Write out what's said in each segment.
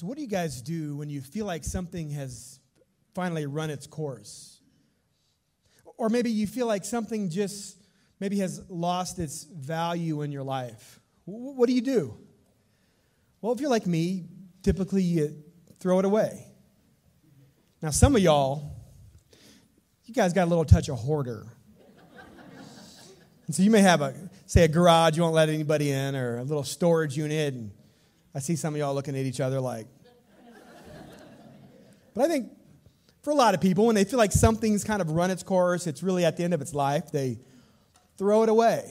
So what do you guys do when you feel like something has finally run its course? Or maybe you feel like something just maybe has lost its value in your life. What do you do? Well, if you're like me, typically you throw it away. Now, some of y'all, you guys got a little touch of hoarder. And so you may have, a garage you won't let anybody in, or a little storage unit, and I see some of y'all looking at each other like. But I think for a lot of people, when they feel like something's kind of run its course, it's really at the end of its life, they throw it away.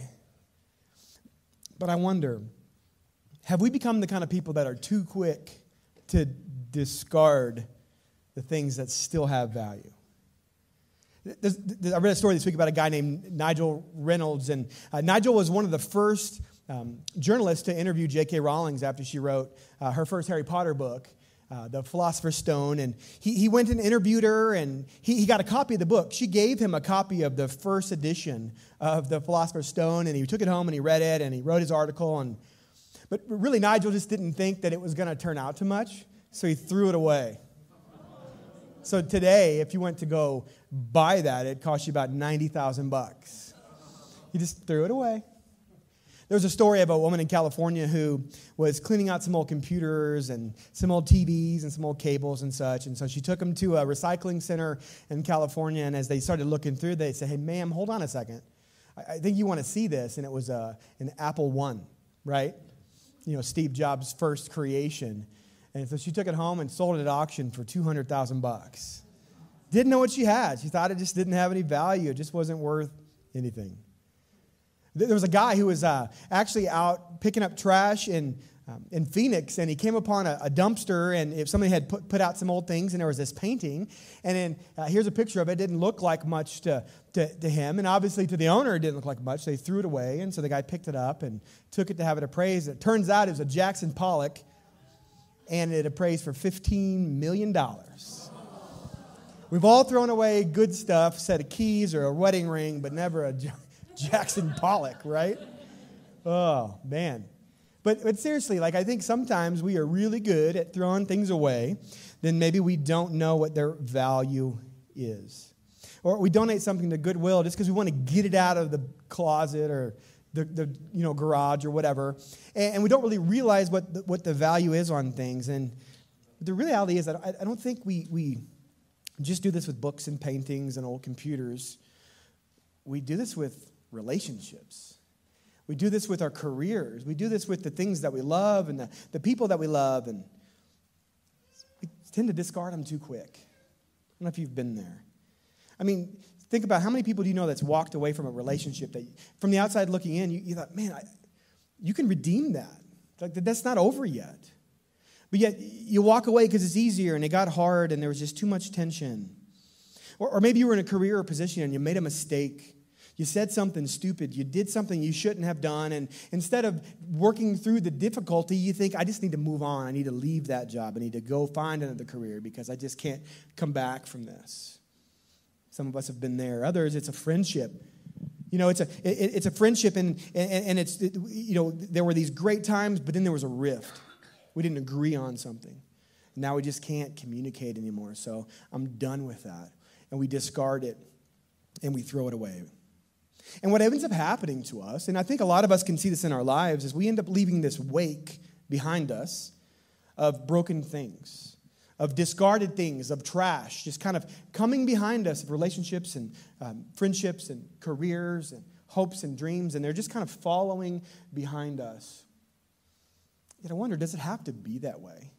But I wonder, have we become the kind of people that are too quick to discard the things that still have value? I read a story this week about a guy named Nigel Reynolds, and Nigel was one of the first journalists to interview J.K. Rowling after she wrote her first Harry Potter book, The Philosopher's Stone, and he went and interviewed her, and he got a copy of the book. She gave him a copy of the first edition of The Philosopher's Stone, and he took it home, and he read it, and he wrote his article, but really Nigel just didn't think that it was going to turn out to much, so he threw it away. So today, if you went to go buy that, it cost you about $90,000. You just threw it away. There was a story of a woman in California who was cleaning out some old computers and some old TVs and some old cables and such. And so she took them to a recycling center in California. And as they started looking through, they said, "Hey, ma'am, hold on a second. I think you want to see this." And it was an Apple One, right? You know, Steve Jobs' first creation. And so she took it home and sold it at auction for $200,000. Didn't know what she had. She thought it just didn't have any value. It just wasn't worth anything. There was a guy who was actually out picking up trash in Phoenix, and he came upon a dumpster, and somebody had put out some old things, and there was this painting. And then here's a picture of it. It didn't look like much to him, and obviously to the owner it didn't look like much. They threw it away, and so the guy picked it up and took it to have it appraised. It turns out it was a Jackson Pollock, and it appraised for $15 million. We've all thrown away good stuff, a set of keys or a wedding ring, but never a Jackson Pollock, right? Oh, man. But seriously, I think sometimes we are really good at throwing things away, then maybe we don't know what their value is. Or we donate something to Goodwill just because we want to get it out of the closet or the garage or whatever, and we don't really realize what the value is on things. And the reality is that I don't think we just do this with books and paintings and old computers. We do this with relationships. We do this with our careers. We do this with the things that we love and the people that we love, and we tend to discard them too quick. I don't know if you've been there. I mean, think about how many people do you know that's walked away from a relationship that, from the outside looking in, you thought, man, you can redeem that. That's not over yet. But yet you walk away because it's easier, and it got hard, and there was just too much tension. Or maybe you were in a career or position, and you made a mistake. You said something stupid. You did something you shouldn't have done. And instead of working through the difficulty, you think, I just need to move on. I need to leave that job. I need to go find another career because I just can't come back from this. Some of us have been there. Others, it's a friendship. You know, it's a friendship, and there were these great times, but then there was a rift. We didn't agree on something. Now we just can't communicate anymore. So I'm done with that, and we discard it, and we throw it away. And what ends up happening to us, and I think a lot of us can see this in our lives, is we end up leaving this wake behind us of broken things, of discarded things, of trash, just kind of coming behind us of relationships and friendships and careers and hopes and dreams, and they're just kind of following behind us. Yet I wonder, does it have to be that way?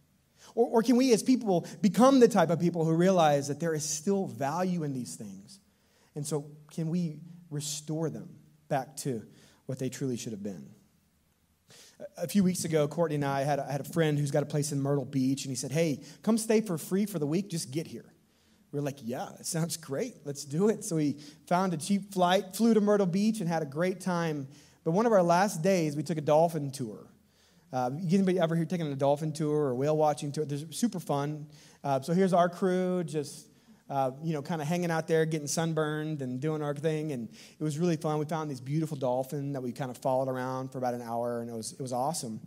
Or can we as people become the type of people who realize that there is still value in these things? And so can we restore them back to what they truly should have been? A few weeks ago, Courtney and I had a friend who's got a place in Myrtle Beach, and he said, "Hey, come stay for free for the week. Just get here." We were like, "Yeah, that sounds great. Let's do it." So we found a cheap flight, flew to Myrtle Beach, and had a great time. But one of our last days, we took a dolphin tour. Anybody ever here taking a dolphin tour or whale watching tour? They're super fun. So here's our crew just kind of hanging out there, getting sunburned and doing our thing, and it was really fun. We found this beautiful dolphin that we kind of followed around for about an hour, and it was awesome.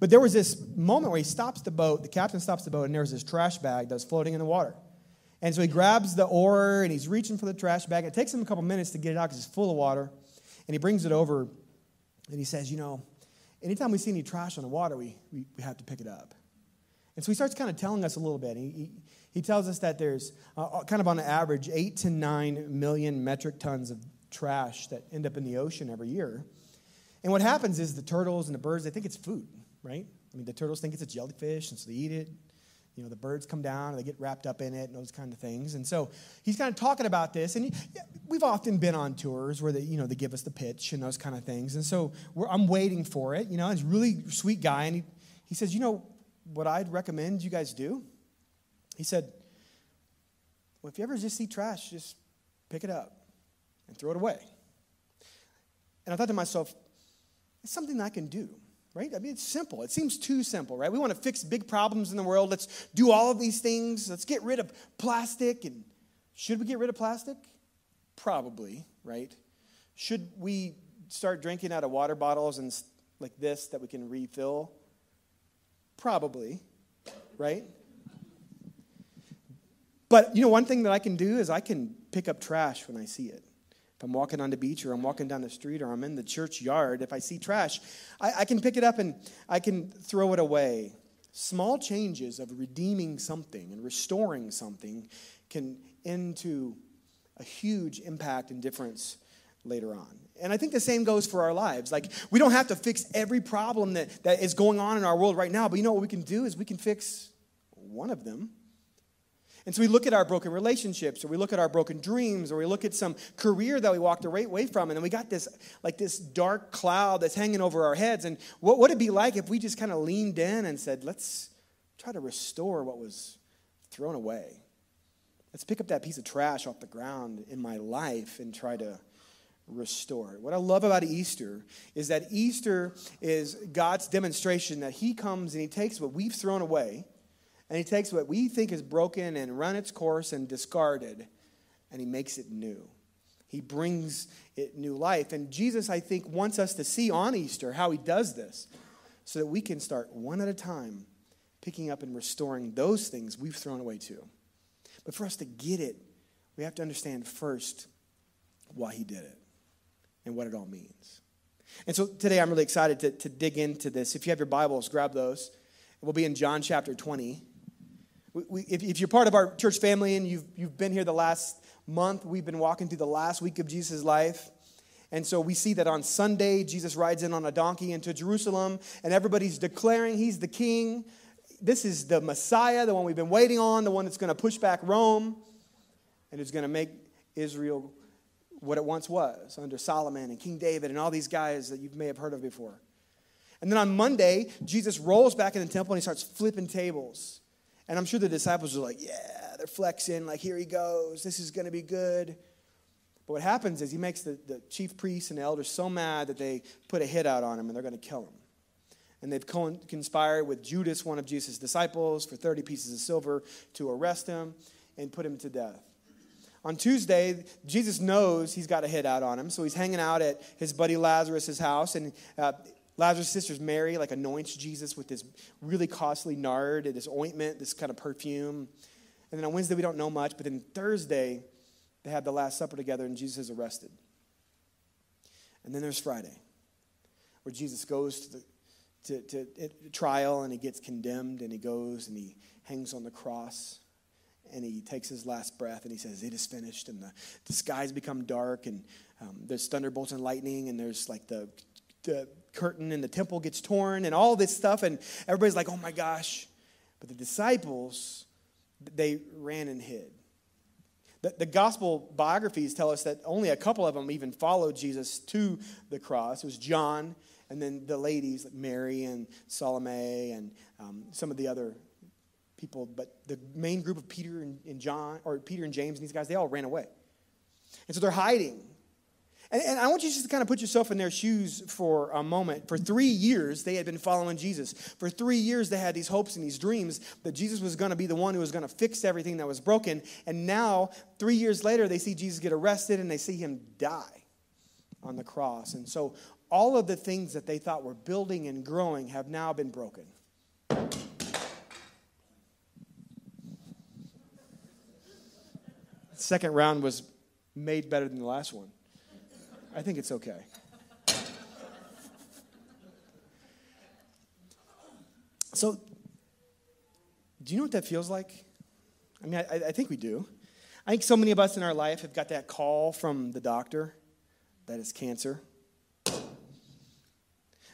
But there was this moment where he stops the boat, the captain stops the boat, and there's this trash bag that was floating in the water. And so he grabs the oar, and he's reaching for the trash bag. It takes him a couple minutes to get it out because it's full of water. And he brings it over, and he says, you know, anytime we see any trash on the water, we have to pick it up. And so he starts kind of telling us a little bit. He tells us that there's kind of on average 8 to 9 million metric tons of trash that end up in the ocean every year. And what happens is the turtles and the birds, they think it's food, right? I mean, the turtles think it's a jellyfish, and so they eat it. You know, the birds come down, and they get wrapped up in it, and those kind of things. And so he's kind of talking about this. And we've often been on tours where they give us the pitch and those kind of things. And so I'm waiting for it. You know, he's a really sweet guy, and he says, you know, what I'd recommend you guys do? He said, well, if you ever just see trash, just pick it up and throw it away. And I thought to myself, it's something that I can do. Right? I mean, it's simple. It seems too simple, right? We want to fix big problems in the world. Let's do all of these things. Let's get rid of plastic. And should we get rid of plastic? Probably, right? Should we start drinking out of water bottles and like this that we can refill? Probably, right? But, you know, one thing that I can do is I can pick up trash when I see it. I'm walking on the beach, or I'm walking down the street, or I'm in the church yard. If I see trash, I can pick it up and I can throw it away. Small changes of redeeming something and restoring something can end to a huge impact and difference later on. And I think the same goes for our lives. Like, we don't have to fix every problem that is going on in our world right now, but you know what we can do is we can fix one of them. And so we look at our broken relationships, or we look at our broken dreams, or we look at some career that we walked away from, and then we got this dark cloud that's hanging over our heads. And what would it be like if we just kind of leaned in and said, let's try to restore what was thrown away. Let's pick up that piece of trash off the ground in my life and try to restore it. What I love about Easter is that Easter is God's demonstration that he comes and he takes what we've thrown away, and he takes what we think is broken and run its course and discarded, and he makes it new. He brings it new life. And Jesus, I think, wants us to see on Easter how he does this so that we can start one at a time picking up and restoring those things we've thrown away too. But for us to get it, we have to understand first why he did it and what it all means. And so today I'm really excited to dig into this. If you have your Bibles, grab those. We'll be in John chapter 20. If you're part of our church family and you've been here the last month, we've been walking through the last week of Jesus' life. And so we see that on Sunday, Jesus rides in on a donkey into Jerusalem, and everybody's declaring he's the king. This is the Messiah, the one we've been waiting on, the one that's going to push back Rome and who's going to make Israel what it once was under Solomon and King David and all these guys that you may have heard of before. And then on Monday, Jesus rolls back in the temple and he starts flipping tables. And I'm sure the disciples are like, yeah, they're flexing, like, here he goes, this is going to be good. But what happens is he makes the chief priests and the elders so mad that they put a hit out on him and they're going to kill him. And they've conspired with Judas, one of Jesus' disciples, for 30 pieces of silver to arrest him and put him to death. On Tuesday, Jesus knows he's got a hit out on him, so he's hanging out at his buddy Lazarus' house, and Lazarus' sister Mary like anoints Jesus with this really costly nard, this ointment, this kind of perfume. And then on Wednesday, we don't know much. But then Thursday, they have the Last Supper together and Jesus is arrested. And then there's Friday, where Jesus goes to trial and he gets condemned and he goes and he hangs on the cross. And he takes his last breath and he says, it is finished. And the skies become dark and there's thunderbolts and lightning and there's like the curtain and the temple gets torn and all this stuff, and everybody's like, oh my gosh. But the disciples, they ran and hid. The gospel biographies tell us that only a couple of them even followed Jesus to the cross. It was John and then the ladies like Mary and Salome and some of the other people, but the main group of Peter and James and these guys, they all ran away. And so they're hiding. And I want you just to kind of put yourself in their shoes for a moment. For 3 years, they had been following Jesus. For 3 years, they had these hopes and these dreams that Jesus was going to be the one who was going to fix everything that was broken. And now, 3 years later, they see Jesus get arrested and they see him die on the cross. And so all of the things that they thought were building and growing have now been broken. The second round was made better than the last one. I think it's okay. So, do you know what that feels like? I mean, I think we do. I think so many of us in our life have got that call from the doctor that it's cancer.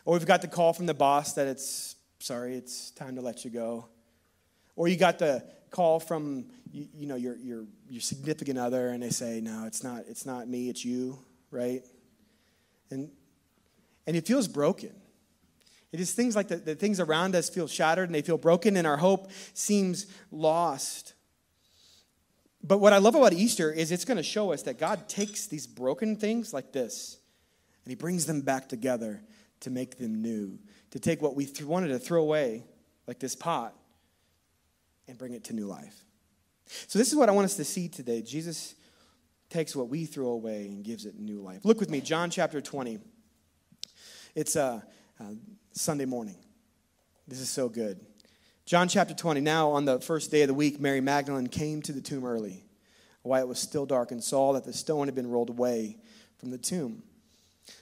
Or we've got the call from the boss that it's, sorry, it's time to let you go. Or you got the call from, you know, your significant other, and they say, no, it's not me, it's you, right? And it feels broken. It is things like the things around us feel shattered and they feel broken and our hope seems lost. But what I love about Easter is it's going to show us that God takes these broken things like this and he brings them back together to make them new, to take what we wanted to throw away, like this pot, and bring it to new life. So this is what I want us to see today. Jesus takes what we throw away and gives it new life. Look with me, John chapter 20. It's Sunday morning. This is so good. John chapter 20. Now on the first day of the week, Mary Magdalene came to the tomb early, while it was still dark, and saw that the stone had been rolled away from the tomb.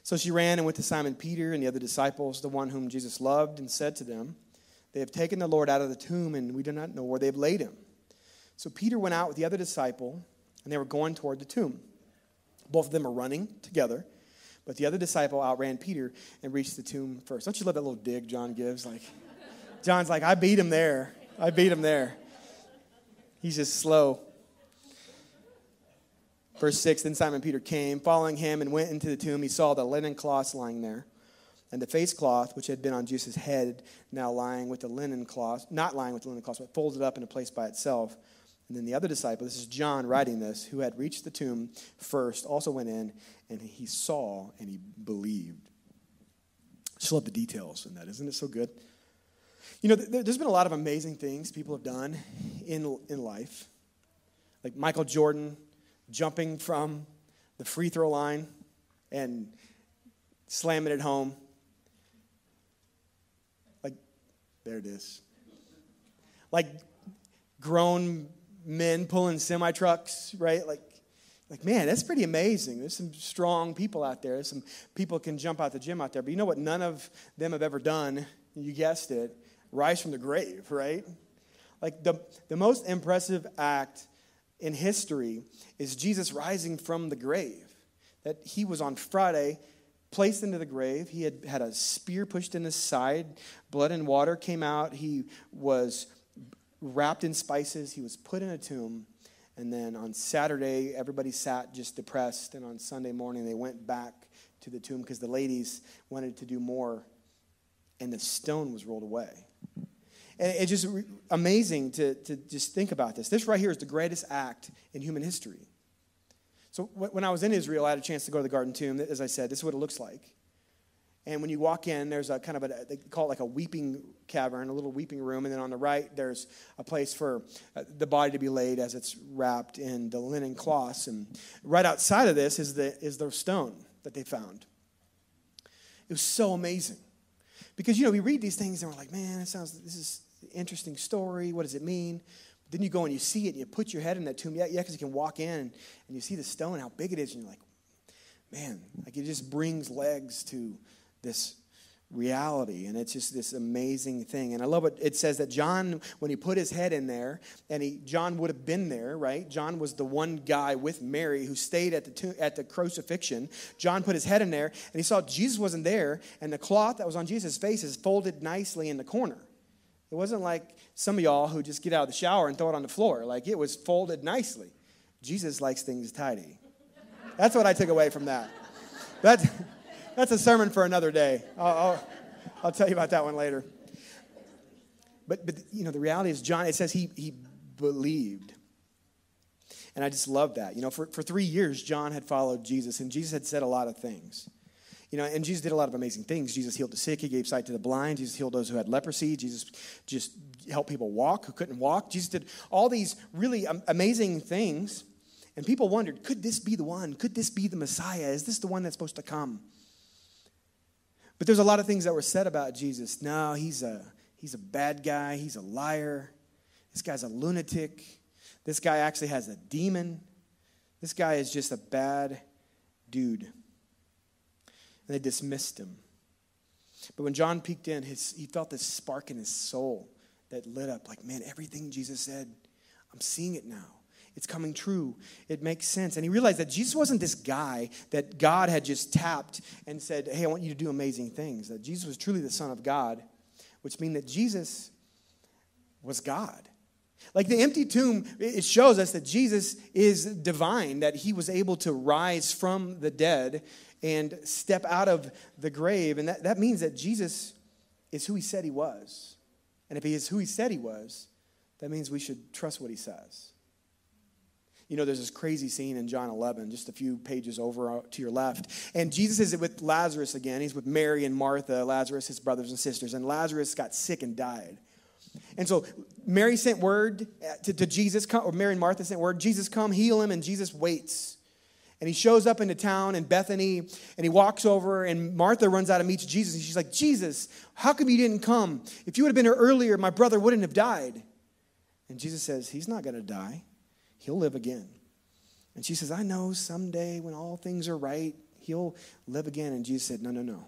So she ran and went to Simon Peter and the other disciples, the one whom Jesus loved, and said to them, "They have taken the Lord out of the tomb, and we do not know where they have laid him." So Peter went out with the other disciple, and they were going toward the tomb. Both of them are running together, but the other disciple outran Peter and reached the tomb first. Don't you love that little dig John gives? Like, John's like, I beat him there. He's just slow. Verse 6, then Simon Peter came, following him, and went into the tomb. He saw the linen cloths lying there, and the face cloth, which had been on Jesus' head, now lying with the linen cloth, not lying with the linen cloth, but folded up in a place by itself. And then the other disciple, this is John writing this, who had reached the tomb first, also went in, and he saw and he believed. Just love the details in that. Isn't it so good? You know, there's been a lot of amazing things people have done in life. Like Michael Jordan jumping from the free throw line and slamming it home. Like, there it is. Like grown men pulling semi-trucks, right? Like, man, that's pretty amazing. There's some strong people out there. Some people can jump out the gym out there. But you know what none of them have ever done? You guessed it. Rise from the grave, right? Like the most impressive act in history is Jesus rising from the grave. That he was on Friday placed into the grave. He had a spear pushed in his side. Blood and water came out. He was wrapped in spices. He was put in a tomb. And then on Saturday, everybody sat just depressed. And on Sunday morning, they went back to the tomb because the ladies wanted to do more. And the stone was rolled away. And it's just amazing to just think about this. This right here is the greatest act in human history. So when I was in Israel, I had a chance to go to the Garden Tomb. As I said, this is what it looks like. And when you walk in, there's a kind of they call it like a weeping cavern, a little weeping room. And then on the right, there's a place for the body to be laid as it's wrapped in the linen cloths. And right outside of this is the stone that they found. It was so amazing. Because, you know, we read these things and we're like, man, this is an interesting story. What does it mean? But then you go and you see it and you put your head in that tomb. Yeah, because you can walk in and you see the stone, how big it is. And you're like, man, like it just brings legs to this reality. And it's just this amazing thing. And I love it. It says that John, when he put his head in there, and John would have been there, right? John was the one guy with Mary who stayed at the tomb, at the crucifixion. John put his head in there, and he saw Jesus wasn't there, and the cloth that was on Jesus' face is folded nicely in the corner. It wasn't like some of y'all who just get out of the shower and throw it on the floor. Like, it was folded nicely. Jesus likes things tidy. That's what I took away from that. That's a sermon for another day. I'll tell you about that one later. But you know, the reality is, John, it says he believed. And I just love that. You know, for 3 years, John had followed Jesus, and Jesus had said a lot of things. You know, and Jesus did a lot of amazing things. Jesus healed the sick. He gave sight to the blind. Jesus healed those who had leprosy. Jesus just helped people walk who couldn't walk. Jesus did all these really amazing things. And people wondered, could this be the one? Could this be the Messiah? Is this the one that's supposed to come? But there's a lot of things that were said about Jesus. No, he's a bad guy. He's a liar. This guy's a lunatic. This guy actually has a demon. This guy is just a bad dude. And they dismissed him. But when John peeked in, he felt this spark in his soul that lit up. Like, man, everything Jesus said, I'm seeing it now. It's coming true. It makes sense. And he realized that Jesus wasn't this guy that God had just tapped and said, hey, I want you to do amazing things. That Jesus was truly the Son of God, which means that Jesus was God. Like the empty tomb, it shows us that Jesus is divine, that he was able to rise from the dead and step out of the grave. And that means that Jesus is who he said he was. And if he is who he said he was, that means we should trust what he says. You know, there's this crazy scene in John 11, just a few pages over to your left. And Jesus is with Lazarus again. He's with Mary and Martha, Lazarus, his brothers and sisters. And Lazarus got sick and died. And so Mary sent word to Jesus, or Mary and Martha sent word, Jesus, come, heal him. And Jesus waits. And he shows up into town in Bethany, and he walks over, and Martha runs out and meets Jesus. And she's like, Jesus, how come you didn't come? If you would have been here earlier, my brother wouldn't have died. And Jesus says, he's not going to die. He'll live again. And she says, I know someday when all things are right, he'll live again. And Jesus said, no.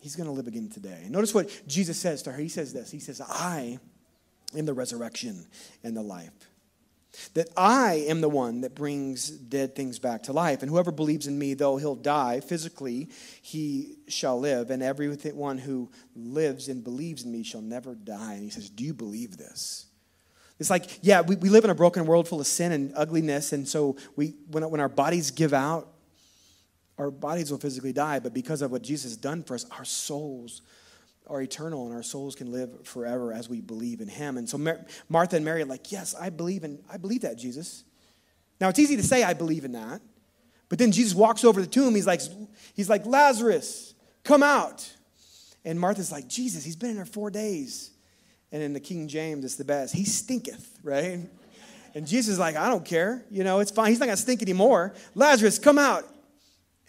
He's going to live again today. And notice what Jesus says to her. He says this. He says, I am the resurrection and the life. That I am the one that brings dead things back to life. And whoever believes in me, though he'll die physically, he shall live. And everyone who lives and believes in me shall never die. And he says, do you believe this? It's like, yeah, we live in a broken world full of sin and ugliness, and so when our bodies give out, our bodies will physically die, but because of what Jesus has done for us, our souls are eternal, and our souls can live forever as we believe in him. And so Martha and Mary are like, yes, I believe that, Jesus. Now, it's easy to say I believe in that, but then Jesus walks over the tomb. He's like, Lazarus, come out. And Martha's like, Jesus, he's been in there 4 days. And in the King James, it's the best. He stinketh, right? And Jesus is like, I don't care. You know, it's fine. He's not going to stink anymore. Lazarus, come out.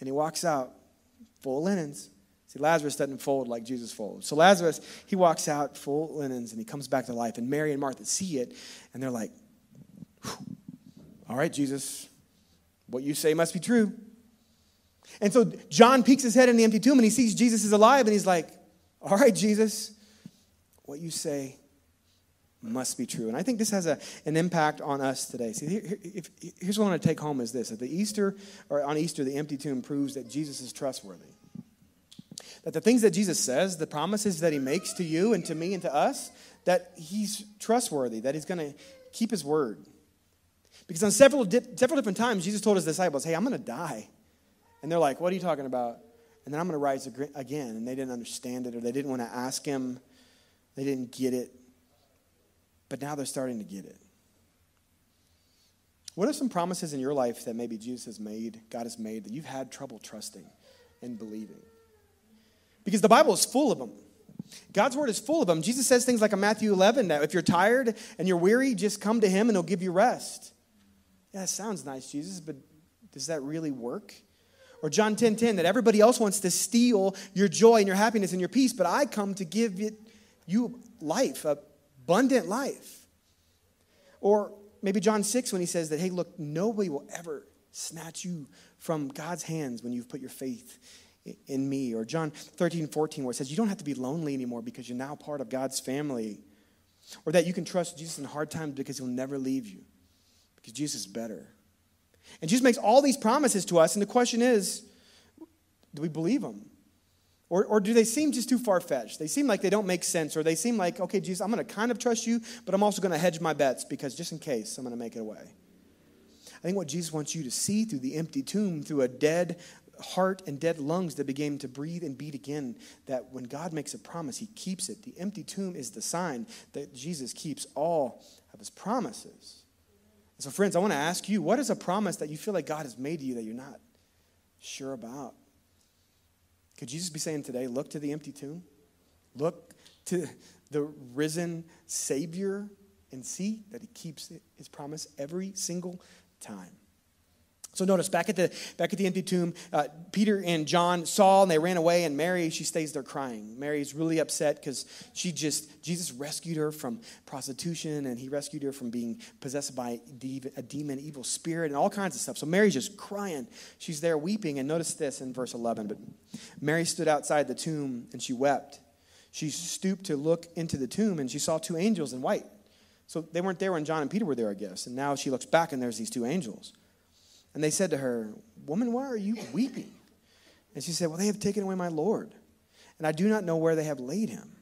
And he walks out full of linens. See, Lazarus doesn't fold like Jesus folds. So Lazarus, he walks out full of linens, and he comes back to life. And Mary and Martha see it, and they're like, all right, Jesus, what you say must be true. And so John peeks his head in the empty tomb, and he sees Jesus is alive, and he's like, all right, Jesus, what you say must be true. And I think this has an impact on us today. See, here's what I want to take home is this. On Easter, the empty tomb proves that Jesus is trustworthy. That the things that Jesus says, the promises that he makes to you and to me and to us, that he's trustworthy, that he's going to keep his word. Because on several different times, Jesus told his disciples, hey, I'm going to die. And they're like, what are you talking about? And then I'm going to rise again. And they didn't understand it, or they didn't want to ask him. They didn't get it, but now they're starting to get it. What are some promises in your life that maybe Jesus has made, God has made, that you've had trouble trusting and believing? Because the Bible is full of them. God's word is full of them. Jesus says things like in Matthew 11, that if you're tired and you're weary, just come to him and he'll give you rest. Yeah, that sounds nice, Jesus, but does that really work? Or John 10:10, that everybody else wants to steal your joy and your happiness and your peace, but I come to give it you life, abundant life. Or maybe John 6 when he says that, hey, look, nobody will ever snatch you from God's hands when you've put your faith in me. Or John 13:14 where it says you don't have to be lonely anymore because you're now part of God's family. Or that you can trust Jesus in hard times because he'll never leave you because Jesus is better. And Jesus makes all these promises to us, and the question is, do we believe them? Or do they seem just too far-fetched? They seem like they don't make sense, or they seem like, okay, Jesus, I'm going to kind of trust you, but I'm also going to hedge my bets because just in case, I'm going to make it away. I think what Jesus wants you to see through the empty tomb, through a dead heart and dead lungs that began to breathe and beat again, that when God makes a promise, he keeps it. The empty tomb is the sign that Jesus keeps all of his promises. And so, friends, I want to ask you, what is a promise that you feel like God has made to you that you're not sure about? Could Jesus be saying today, look to the empty tomb, look to the risen Savior, and see that he keeps his promise every single time? So notice back at the empty tomb, Peter and John saw and they ran away, and Mary, she stays there crying. Mary's really upset because Jesus rescued her from prostitution, and he rescued her from being possessed by a demon, evil spirit, and all kinds of stuff. So Mary's just crying. She's there weeping, and notice this in verse 11. But Mary stood outside the tomb and she wept. She stooped to look into the tomb and she saw two angels in white. So they weren't there when John and Peter were there, I guess. And now she looks back and there's these two angels. And they said to her, "Woman, why are you weeping?" And she said, "Well, they have taken away my Lord, and I do not know where they have laid him."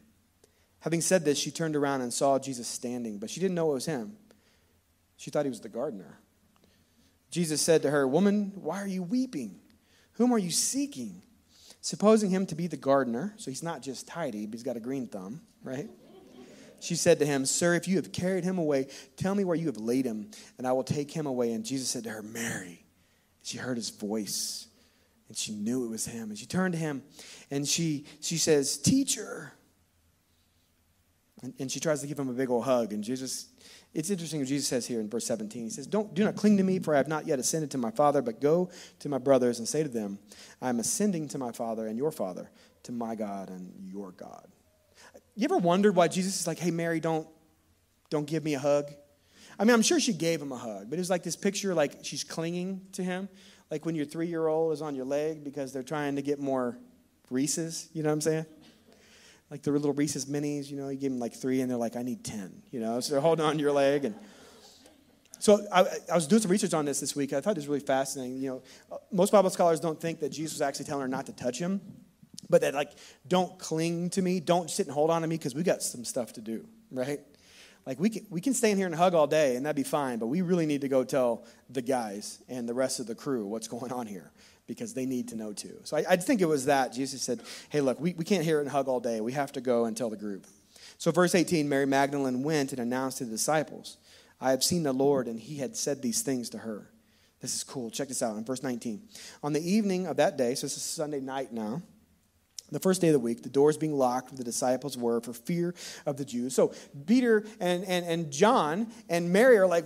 Having said this, she turned around and saw Jesus standing, but she didn't know it was him. She thought he was the gardener. Jesus said to her, "Woman, why are you weeping? Whom are you seeking?" Supposing him to be the gardener, so he's not just tidy, but he's got a green thumb, right? She said to him, "Sir, if you have carried him away, tell me where you have laid him, and I will take him away." And Jesus said to her, "Mary." She heard his voice, and she knew it was him. And she turned to him, and she says, "Teacher." And she tries to give him a big old hug. And Jesus, it's interesting what Jesus says here in verse 17. He says, Do not cling to me, for I have not yet ascended to my Father, but go to my brothers and say to them, I am ascending to my Father and your Father, to my God and your God. You ever wondered why Jesus is like, "Hey, Mary, don't give me a hug"? I mean, I'm sure she gave him a hug, but it was like this picture, like she's clinging to him, like when your 3-year-old is on your leg because they're trying to get more Reese's, you know what I'm saying? Like the little Reese's Minis, you know, you give them like 3 and they're like, "I need 10, you know, so they're holding on to your leg. And so I was doing some research on this week. I thought it was really fascinating. You know, most Bible scholars don't think that Jesus was actually telling her not to touch him, but that, like, don't cling to me, don't sit and hold on to me, because we got some stuff to do, right? Like, we can stay in here and hug all day, and that'd be fine, but we really need to go tell the guys and the rest of the crew what's going on here, because they need to know too. So I think it was that. Jesus said, "Hey, look, we can't hear and hug all day. We have to go and tell the group." So verse 18, Mary Magdalene went and announced to the disciples, "I have seen the Lord, and he had said these things to her." This is cool. Check this out in verse 19. On the evening of that day, so this is Sunday night now, the first day of the week, the doors being locked where the disciples were for fear of the Jews. So Peter and John and Mary are like,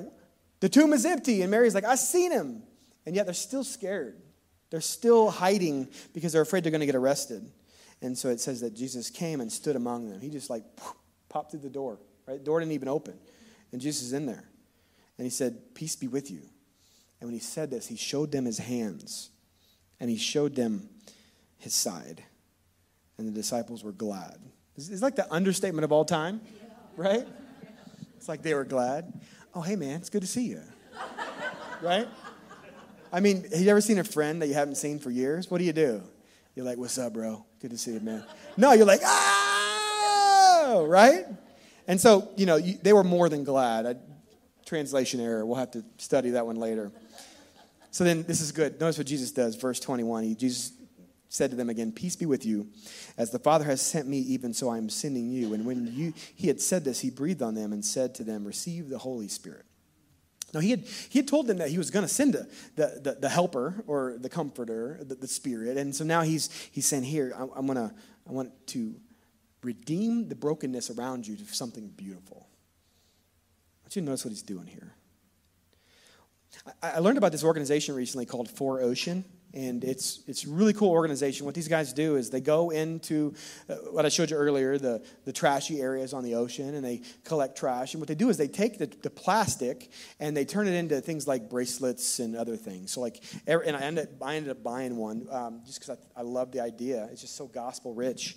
the tomb is empty. And Mary's like, "I've seen him." And yet they're still scared. They're still hiding because they're afraid they're going to get arrested. And so it says that Jesus came and stood among them. He just like popped through the door, right? The door didn't even open. And Jesus is in there. And he said, "Peace be with you." And when he said this, he showed them his hands and he showed them his side. And the disciples were glad. It's like the understatement of all time, right? It's like they were glad. "Oh, hey, man, it's good to see you," right? I mean, have you ever seen a friend that you haven't seen for years? What do? You're like, "What's up, bro? Good to see you, man." No, you're like, "Ah!" Right? And so, you know, they were more than glad. Translation error. We'll have to study that one later. So then this is good. Notice what Jesus does. Verse 21, Jesus said to them again, "Peace be with you. As the Father has sent me, even so I am sending you." And when he had said this, he breathed on them and said to them, "Receive the Holy Spirit." Now, he had told them that he was going to send the helper or the comforter, the Spirit. And so now he's saying, "Here, I want to redeem the brokenness around you to something beautiful." I want you to notice what he's doing here. I learned about this organization recently called Four Ocean. And it's a really cool organization. What these guys do is they go into what I showed you earlier, the trashy areas on the ocean, and they collect trash. And what they do is they take the plastic and they turn it into things like bracelets and other things. So like, and I ended up buying one just because I love the idea. It's just so gospel rich.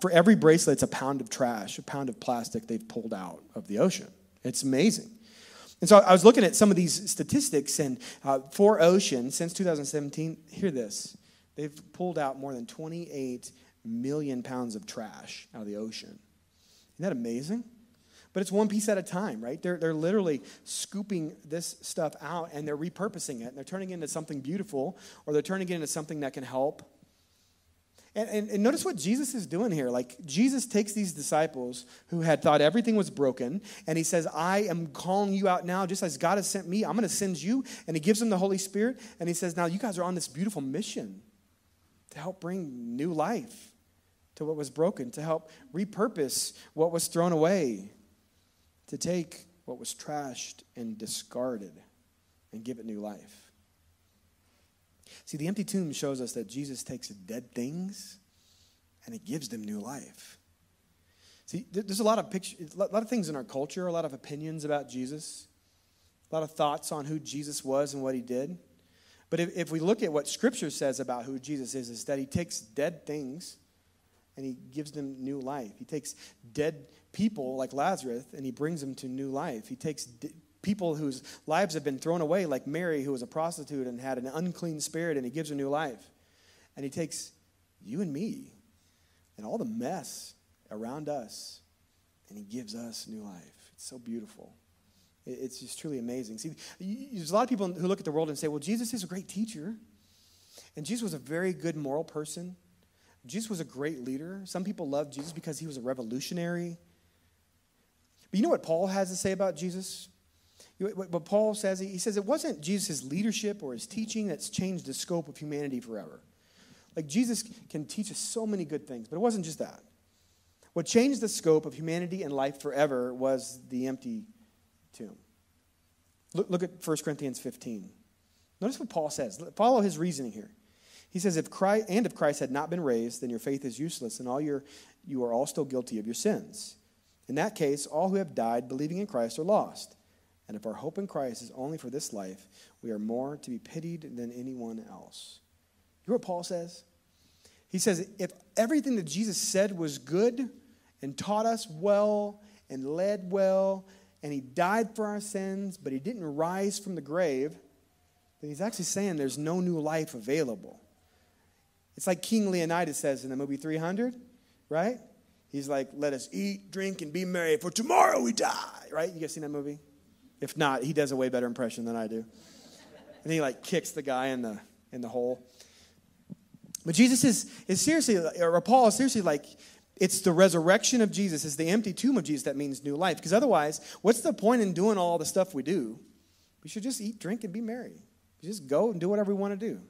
For every bracelet, it's a pound of trash, a pound of plastic they've pulled out of the ocean. It's amazing. And so I was looking at some of these statistics, and Four Ocean, since 2017, hear this, they've pulled out more than 28 million pounds of trash out of the ocean. Isn't that amazing? But it's one piece at a time, right? They're literally scooping this stuff out, and they're repurposing it, and they're turning it into something beautiful, or they're turning it into something that can help. And notice what Jesus is doing here. Like, Jesus takes these disciples who had thought everything was broken, and he says, "I am calling you out now, just as God has sent me. I'm going to send you." And he gives them the Holy Spirit, and he says, "Now you guys are on this beautiful mission to help bring new life to what was broken, to help repurpose what was thrown away, to take what was trashed and discarded and give it new life." See, the empty tomb shows us that Jesus takes dead things and he gives them new life. See, there's a lot of things in our culture, a lot of opinions about Jesus, a lot of thoughts on who Jesus was and what he did. But if we look at what Scripture says about who Jesus is that he takes dead things and he gives them new life. He takes dead people like Lazarus and he brings them to new life. He takes people whose lives have been thrown away, like Mary, who was a prostitute and had an unclean spirit, and he gives her new life. And he takes you and me and all the mess around us, and he gives us new life. It's so beautiful. It's just truly amazing. See, there's a lot of people who look at the world and say, well, Jesus is a great teacher, and Jesus was a very good moral person. Jesus was a great leader. Some people love Jesus because he was a revolutionary. But you know what Paul has to say about Jesus? What Paul says, he says it wasn't Jesus' leadership or his teaching that's changed the scope of humanity forever. Like, Jesus can teach us so many good things, but it wasn't just that. What changed the scope of humanity and life forever was the empty tomb. Look at 1 Corinthians 15. Notice what Paul says. Follow his reasoning here. He says, if Christ had not been raised, then your faith is useless, and you are all still guilty of your sins. In that case, all who have died believing in Christ are lost. And if our hope in Christ is only for this life, we are more to be pitied than anyone else. You know what Paul says? He says, if everything that Jesus said was good and taught us well and led well, and he died for our sins, but he didn't rise from the grave, then he's actually saying there's no new life available. It's like King Leonidas says in the movie 300, right? He's like, let us eat, drink, and be merry, for tomorrow we die, right? You guys seen that movie? If not, he does a way better impression than I do. And he, like, kicks the guy in the hole. But Jesus is seriously, or Paul is seriously like, it's the resurrection of Jesus. It's the empty tomb of Jesus that means new life. Because otherwise, what's the point in doing all the stuff we do? We should just eat, drink, and be merry. We just go and do whatever we want to do.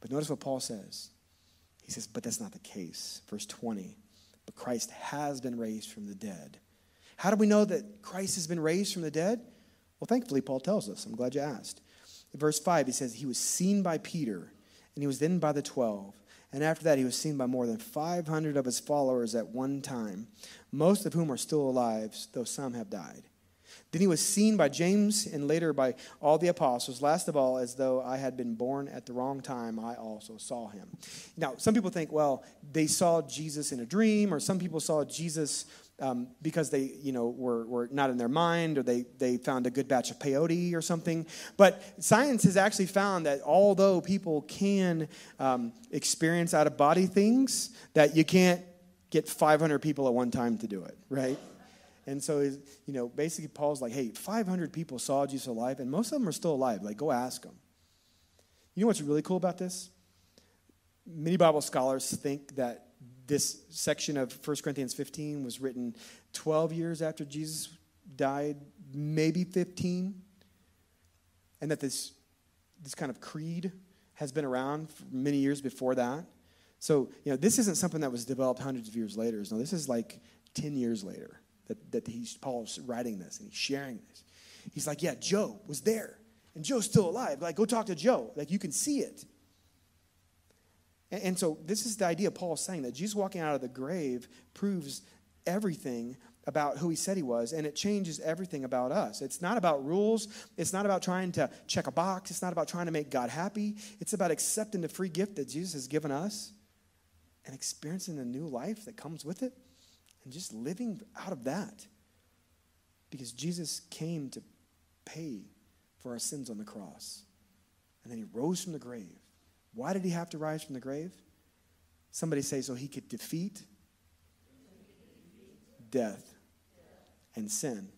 But notice what Paul says. He says, but that's not the case. Verse 20, but Christ has been raised from the dead. How do we know that Christ has been raised from the dead? Well, thankfully, Paul tells us. I'm glad you asked. In verse 5, he says, he was seen by Peter, and he was then by the 12. And after that, he was seen by more than 500 of his followers at one time, most of whom are still alive, though some have died. Then he was seen by James and later by all the apostles. Last of all, as though I had been born at the wrong time, I also saw him. Now, some people think, well, they saw Jesus in a dream, or some people saw Jesus because they, were not in their mind, or they found a good batch of peyote or something. But science has actually found that although people can experience out-of-body things, that you can't get 500 people at one time to do it, right? And so, basically Paul's like, hey, 500 people saw Jesus alive, and most of them are still alive. Like, go ask them. You know what's really cool about this? Many Bible scholars think that this section of 1 Corinthians 15 was written 12 years after Jesus died, maybe 15, and that this kind of creed has been around for many years before that. So, this isn't something that was developed hundreds of years later. No, this is like 10 years later. Paul's writing this and he's sharing this. He's like, yeah, Joe was there. And Joe's still alive. Like, go talk to Joe. Like, you can see it. And so this is the idea Paul's saying, that Jesus walking out of the grave proves everything about who he said he was. And it changes everything about us. It's not about rules. It's not about trying to check a box. It's not about trying to make God happy. It's about accepting the free gift that Jesus has given us and experiencing the new life that comes with it. And just living out of that. Because Jesus came to pay for our sins on the cross. And then he rose from the grave. Why did he have to rise from the grave? Somebody say, so he could defeat death and sin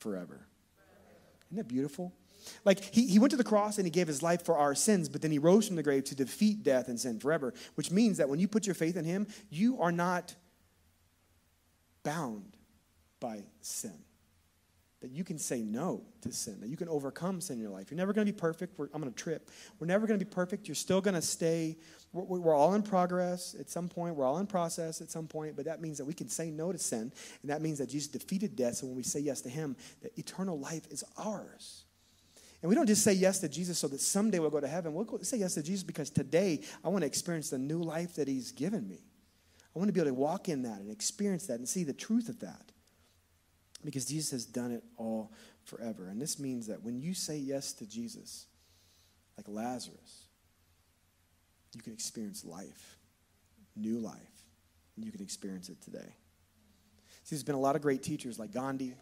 forever. Isn't that beautiful? Like, he went to the cross and he gave his life for our sins, but then he rose from the grave to defeat death and sin forever. Which means that when you put your faith in him, you are not bound by sin, that you can say no to sin, that you can overcome sin in your life. You're never going to be perfect. I'm going to trip. We're never going to be perfect. You're still going to stay. We're all in progress at some point. We're all in process at some point, but that means that we can say no to sin, and that means that Jesus defeated death, so when we say yes to him, that eternal life is ours. And we don't just say yes to Jesus so that someday we'll go to heaven. We'll say yes to Jesus because today I want to experience the new life that he's given me. I want to be able to walk in that and experience that and see the truth of that. Because Jesus has done it all forever. And this means that when you say yes to Jesus, like Lazarus, you can experience life, new life, and you can experience it today. See, there's been a lot of great teachers like Gandhi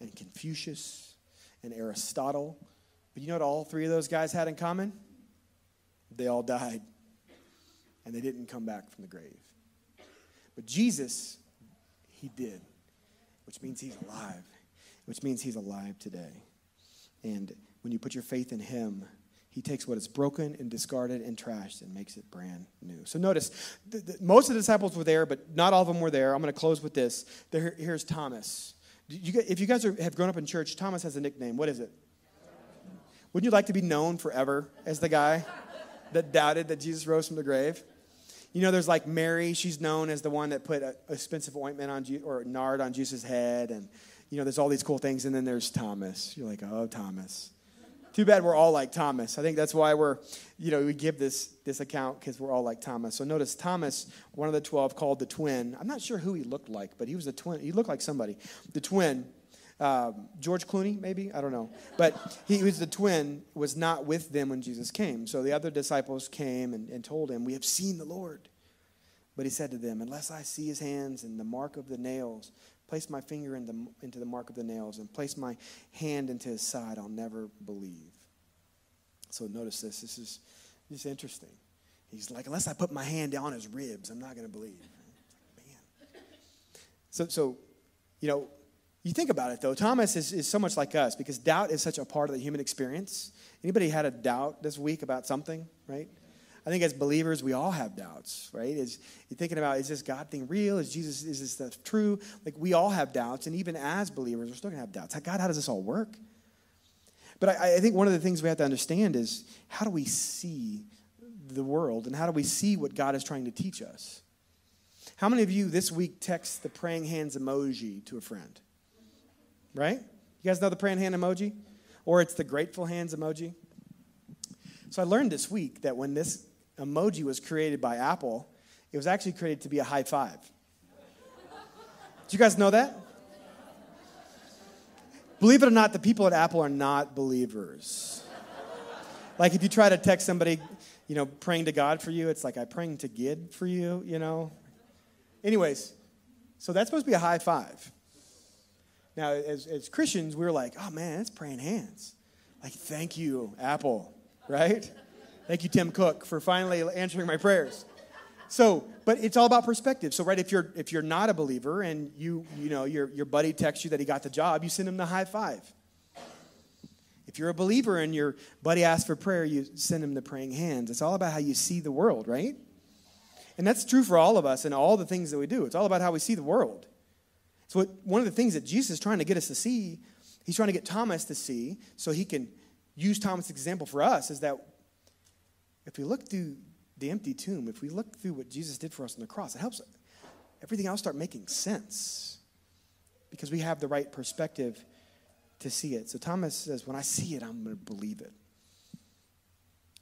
and Confucius and Aristotle, but you know what all three of those guys had in common? They all died, and they didn't come back from the grave. But Jesus, he did, which means he's alive, which means he's alive today. And when you put your faith in him, he takes what is broken and discarded and trashed and makes it brand new. So notice, most of the disciples were there, but not all of them were there. I'm going to close with this. Here's Thomas. If you guys have grown up in church, Thomas has a nickname. What is it? Wouldn't you like to be known forever as the guy that doubted that Jesus rose from the grave? You know, there's like Mary. She's known as the one that put an expensive ointment on or nard on Jesus' head. And, you know, there's all these cool things. And then there's Thomas. You're like, oh, Thomas. Too bad we're all like Thomas. I think that's why we give this account, because we're all like Thomas. So notice Thomas, one of the 12, called the twin. I'm not sure who he looked like, but he was a twin. He looked like somebody. The twin, George Clooney, maybe? I don't know. But he was the twin, was not with them when Jesus came. So the other disciples came and told him, we have seen the Lord. But he said to them, unless I see his hands and the mark of the nails, place my finger into the mark of the nails and place my hand into his side, I'll never believe. So notice this. This is interesting. He's like, unless I put my hand on his ribs, I'm not going to believe. It's like, man. So, you know, you think about it, though. Thomas is so much like us because doubt is such a part of the human experience. Anybody had a doubt this week about something, right? I think as believers, we all have doubts, right? You're thinking about, is this God thing real? Is this stuff true? Like, we all have doubts, and even as believers, we're still going to have doubts. God, how does this all work? But I think one of the things we have to understand is, how do we see the world, and how do we see what God is trying to teach us? How many of you this week text the praying hands emoji to a friend? Right? You guys know the praying hand emoji? Or it's the grateful hands emoji? So I learned this week that when this emoji was created by Apple, it was actually created to be a high five. Did you guys know that? Believe it or not, the people at Apple are not believers. Like if you try to text somebody, you know, praying to God for you, it's like, I'm praying to Gid for you, you know. Anyways, so that's supposed to be a high five. Now, as Christians, we're like, oh man, that's praying hands. Like, thank you, Apple, right? Thank you, Tim Cook, for finally answering my prayers. So, but it's all about perspective. So, right, if you're not a believer and you know your buddy texts you that he got the job, you send him the high five. If you're a believer and your buddy asks for prayer, you send him the praying hands. It's all about how you see the world, right? And that's true for all of us and all the things that we do. It's all about how we see the world. So, one of the things that Jesus is trying to get us to see, he's trying to get Thomas to see, so he can use Thomas' example for us, is that if we look through the empty tomb, if we look through what Jesus did for us on the cross, it helps everything else start making sense because we have the right perspective to see it. So Thomas says, when I see it, I'm going to believe it.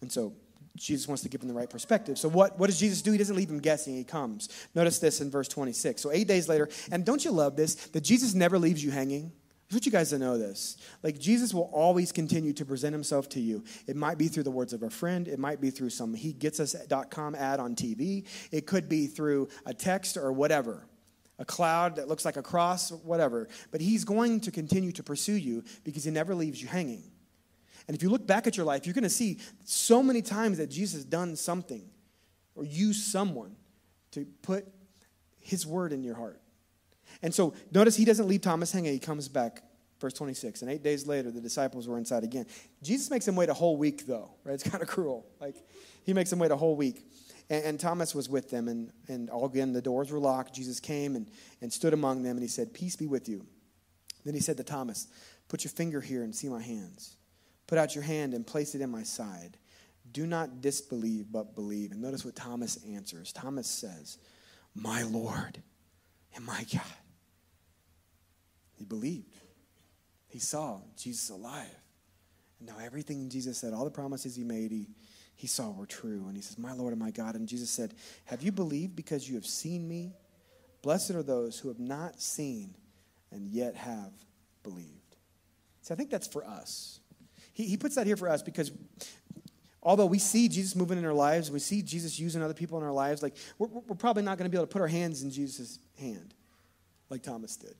And so Jesus wants to give him the right perspective. So what does Jesus do? He doesn't leave him guessing. He comes. Notice this in verse 26. So 8 days later, and don't you love this, that Jesus never leaves you hanging? I want you guys to know this. Like, Jesus will always continue to present himself to you. It might be through the words of a friend. It might be through some He Gets Us.com ad on TV. It could be through a text or whatever, a cloud that looks like a cross, whatever. But he's going to continue to pursue you because he never leaves you hanging. And if you look back at your life, you're going to see so many times that Jesus has done something or used someone to put his word in your heart. And so notice he doesn't leave Thomas hanging. He comes back, verse 26. And 8 days later, the disciples were inside again. Jesus makes them wait a whole week, though. Right? It's kind of cruel. Like, he makes them wait a whole week. And Thomas was with them. And all again, the doors were locked. Jesus came and stood among them. And he said, peace be with you. Then he said to Thomas, put your finger here and see my hands. Put out your hand and place it in my side. Do not disbelieve, but believe. And notice what Thomas answers. Thomas says, my Lord and my God. He believed. He saw Jesus alive. Now everything Jesus said, all the promises he made, he saw were true. And he says, my Lord and my God. And Jesus said, have you believed because you have seen me? Blessed are those who have not seen and yet have believed. See, I think that's for us. He puts that here for us because although we see Jesus moving in our lives, we see Jesus using other people in our lives, like we're probably not going to be able to put our hands in Jesus' hand like Thomas did.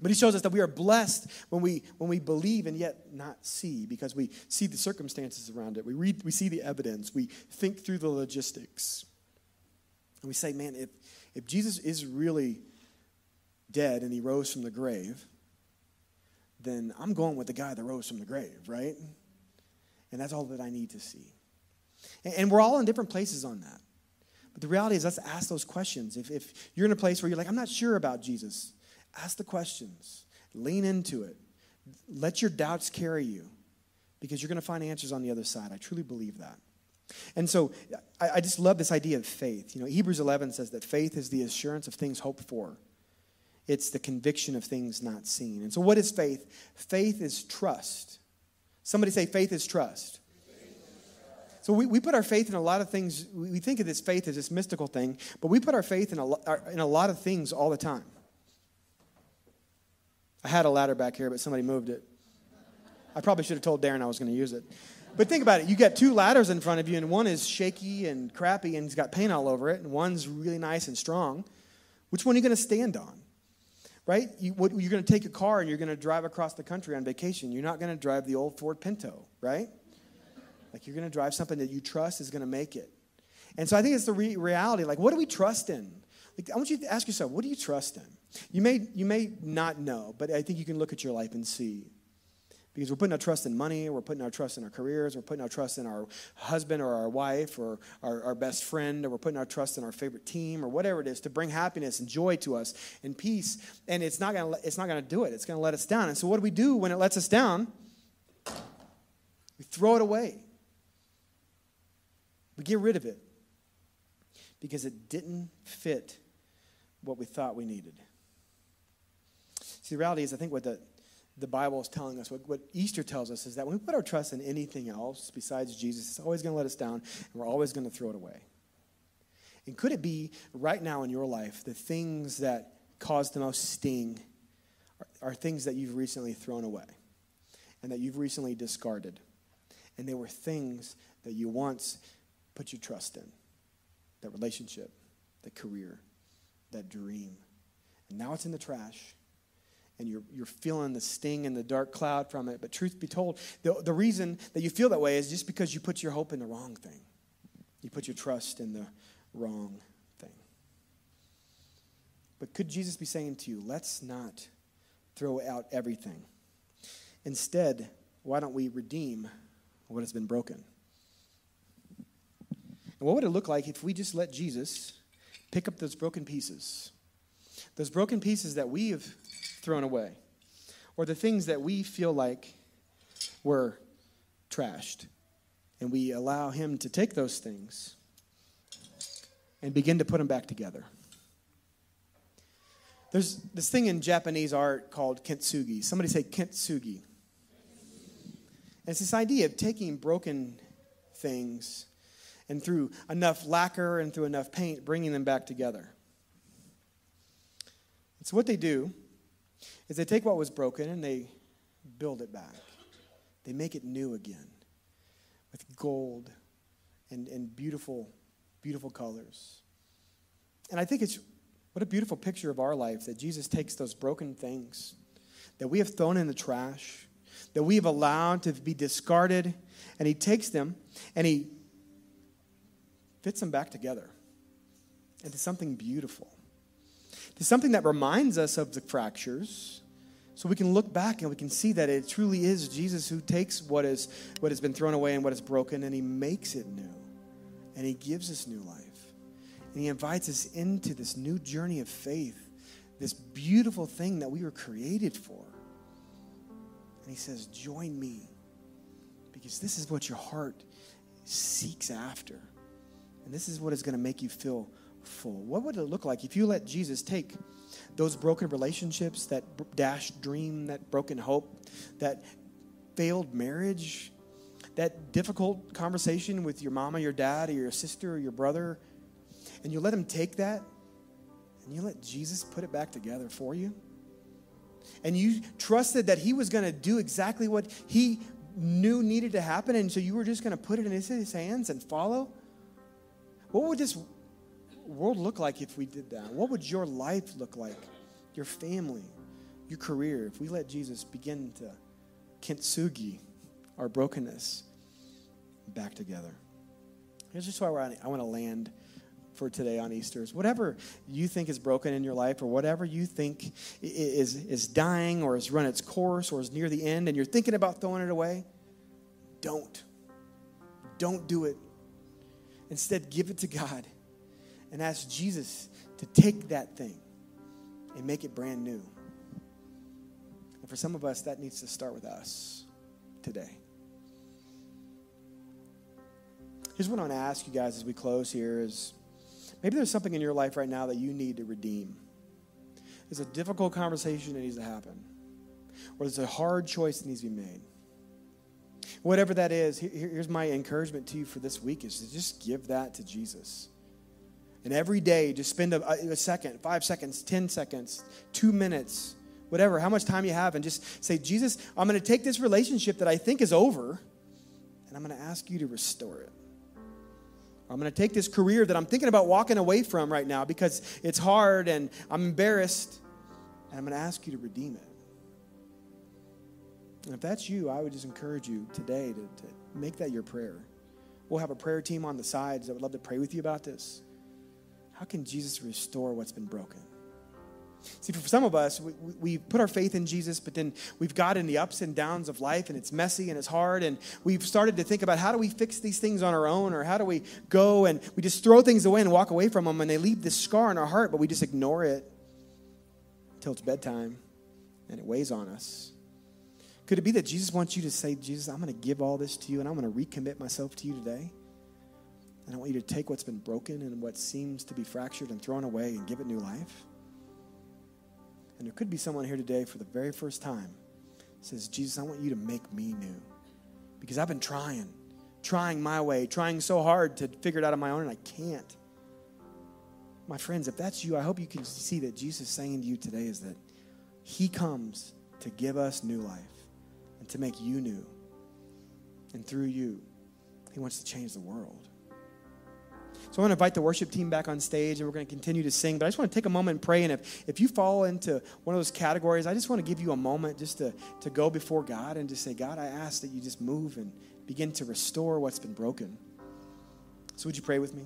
But he shows us that we are blessed when we believe and yet not see, because we see the circumstances around it. We see the evidence. We think through the logistics. And we say, man, if Jesus is really dead and he rose from the grave, then I'm going with the guy that rose from the grave, right? And that's all that I need to see. And we're all in different places on that. But the reality is, let's ask those questions. If you're in a place where you're like, I'm not sure about Jesus, ask the questions. Lean into it. Let your doubts carry you, because you're going to find answers on the other side. I truly believe that. And so I just love this idea of faith. You know, Hebrews 11 says that faith is the assurance of things hoped for. It's the conviction of things not seen. And so what is faith? Faith is trust. Somebody say faith is trust. So we put our faith in a lot of things. We think of this faith as this mystical thing, but we put our faith in a lot of things all the time. I had a ladder back here, but somebody moved it. I probably should have told Darren I was going to use it. But think about it. You got two ladders in front of you, and one is shaky and crappy, and it's got paint all over it, and one's really nice and strong. Which one are you going to stand on? Right? You're going to take a car, and you're going to drive across the country on vacation. You're not going to drive the old Ford Pinto, right? Like, you're going to drive something that you trust is going to make it. And so I think it's the reality. Like, what do we trust in? Like, I want you to ask yourself, what do you trust in? You may not know, but I think you can look at your life and see. Because we're putting our trust in money, we're putting our trust in our careers, we're putting our trust in our husband or our wife or our best friend, or we're putting our trust in our favorite team or whatever it is to bring happiness and joy to us and peace. And it's not gonna do it. It's gonna let us down. And so what do we do when it lets us down? We throw it away. We get rid of it because it didn't fit what we thought we needed. See, the reality is, I think what the Bible is telling us, what Easter tells us, is that when we put our trust in anything else besides Jesus, it's always going to let us down, and we're always going to throw it away. And could it be right now in your life, the things that cause the most sting are things that you've recently thrown away and that you've recently discarded? And they were things that you once put your trust in, that relationship, that career, that dream. And now it's in the trash. And you're feeling the sting and the dark cloud from it. But truth be told, the reason that you feel that way is just because you put your hope in the wrong thing. You put your trust in the wrong thing. But could Jesus be saying to you, let's not throw out everything. Instead, why don't we redeem what has been broken? And what would it look like if we just let Jesus pick up those broken pieces? Those broken pieces that we have thrown away, or the things that we feel like were trashed, and we allow him to take those things and begin to put them back together. There's this thing in Japanese art called kintsugi. Somebody say kintsugi. And it's this idea of taking broken things and through enough lacquer and through enough paint, bringing them back together. And so what they do is they take what was broken and they build it back. They make it new again with gold and beautiful, beautiful colors. And I think it's what a beautiful picture of our life that Jesus takes those broken things that we have thrown in the trash, that we have allowed to be discarded, and he takes them and he fits them back together into something beautiful. It's something that reminds us of the fractures, so we can look back and we can see that it truly is Jesus who takes what has been thrown away and what is broken, and he makes it new, and he gives us new life, and he invites us into this new journey of faith, this beautiful thing that we were created for. And he says, join me, because this is what your heart seeks after, and this is what is going to make you feel full. What would it look like if you let Jesus take those broken relationships, that dashed dream, that broken hope, that failed marriage, that difficult conversation with your mama, your dad, or your sister, or your brother, and you let him take that, and you let Jesus put it back together for you, and you trusted that he was going to do exactly what he knew needed to happen, and so you were just going to put it in his hands and follow? What would this world look like if we did that? What would your life look like, your family, your career, if we let Jesus begin to kintsugi our brokenness back together? Here's just why I want to land for today on Easter. Is whatever you think is broken in your life, or whatever you think is dying, or has run its course, or is near the end, and you're thinking about throwing it away, don't do it. Instead, give it to God and ask Jesus to take that thing and make it brand new. And for some of us, that needs to start with us today. Here's what I want to ask you guys as we close here is, maybe there's something in your life right now that you need to redeem. There's a difficult conversation that needs to happen, or there's a hard choice that needs to be made. Whatever that is, here's my encouragement to you for this week is to just give that to Jesus. And every day, just spend a second, 5 seconds, 10 seconds, 2 minutes, whatever, how much time you have, and just say, Jesus, I'm going to take this relationship that I think is over, and I'm going to ask you to restore it. I'm going to take this career that I'm thinking about walking away from right now because it's hard and I'm embarrassed, and I'm going to ask you to redeem it. And if that's you, I would just encourage you today to make that your prayer. We'll have a prayer team on the sides that would love to pray with you about this. How can Jesus restore what's been broken? See, for some of us, we put our faith in Jesus, but then we've gotten the ups and downs of life, and it's messy and it's hard, and we've started to think about how do we fix these things on our own, or how do we go, and we just throw things away and walk away from them, and they leave this scar in our heart, but we just ignore it until it's bedtime, and it weighs on us. Could it be that Jesus wants you to say, Jesus, I'm going to give all this to you, and I'm going to recommit myself to you today, and I want you to take what's been broken and what seems to be fractured and thrown away and give it new life? And there could be someone here today for the very first time says, Jesus, I want you to make me new, because I've been trying my way, trying so hard to figure it out on my own, and I can't. My friends, if that's you, I hope you can see that Jesus saying to you today is that he comes to give us new life and to make you new. And through you, he wants to change the world. So I want to invite the worship team back on stage, and we're going to continue to sing. But I just want to take a moment and pray. And if you fall into one of those categories, I just want to give you a moment just to go before God and just say, God, I ask that you just move and begin to restore what's been broken. So would you pray with me?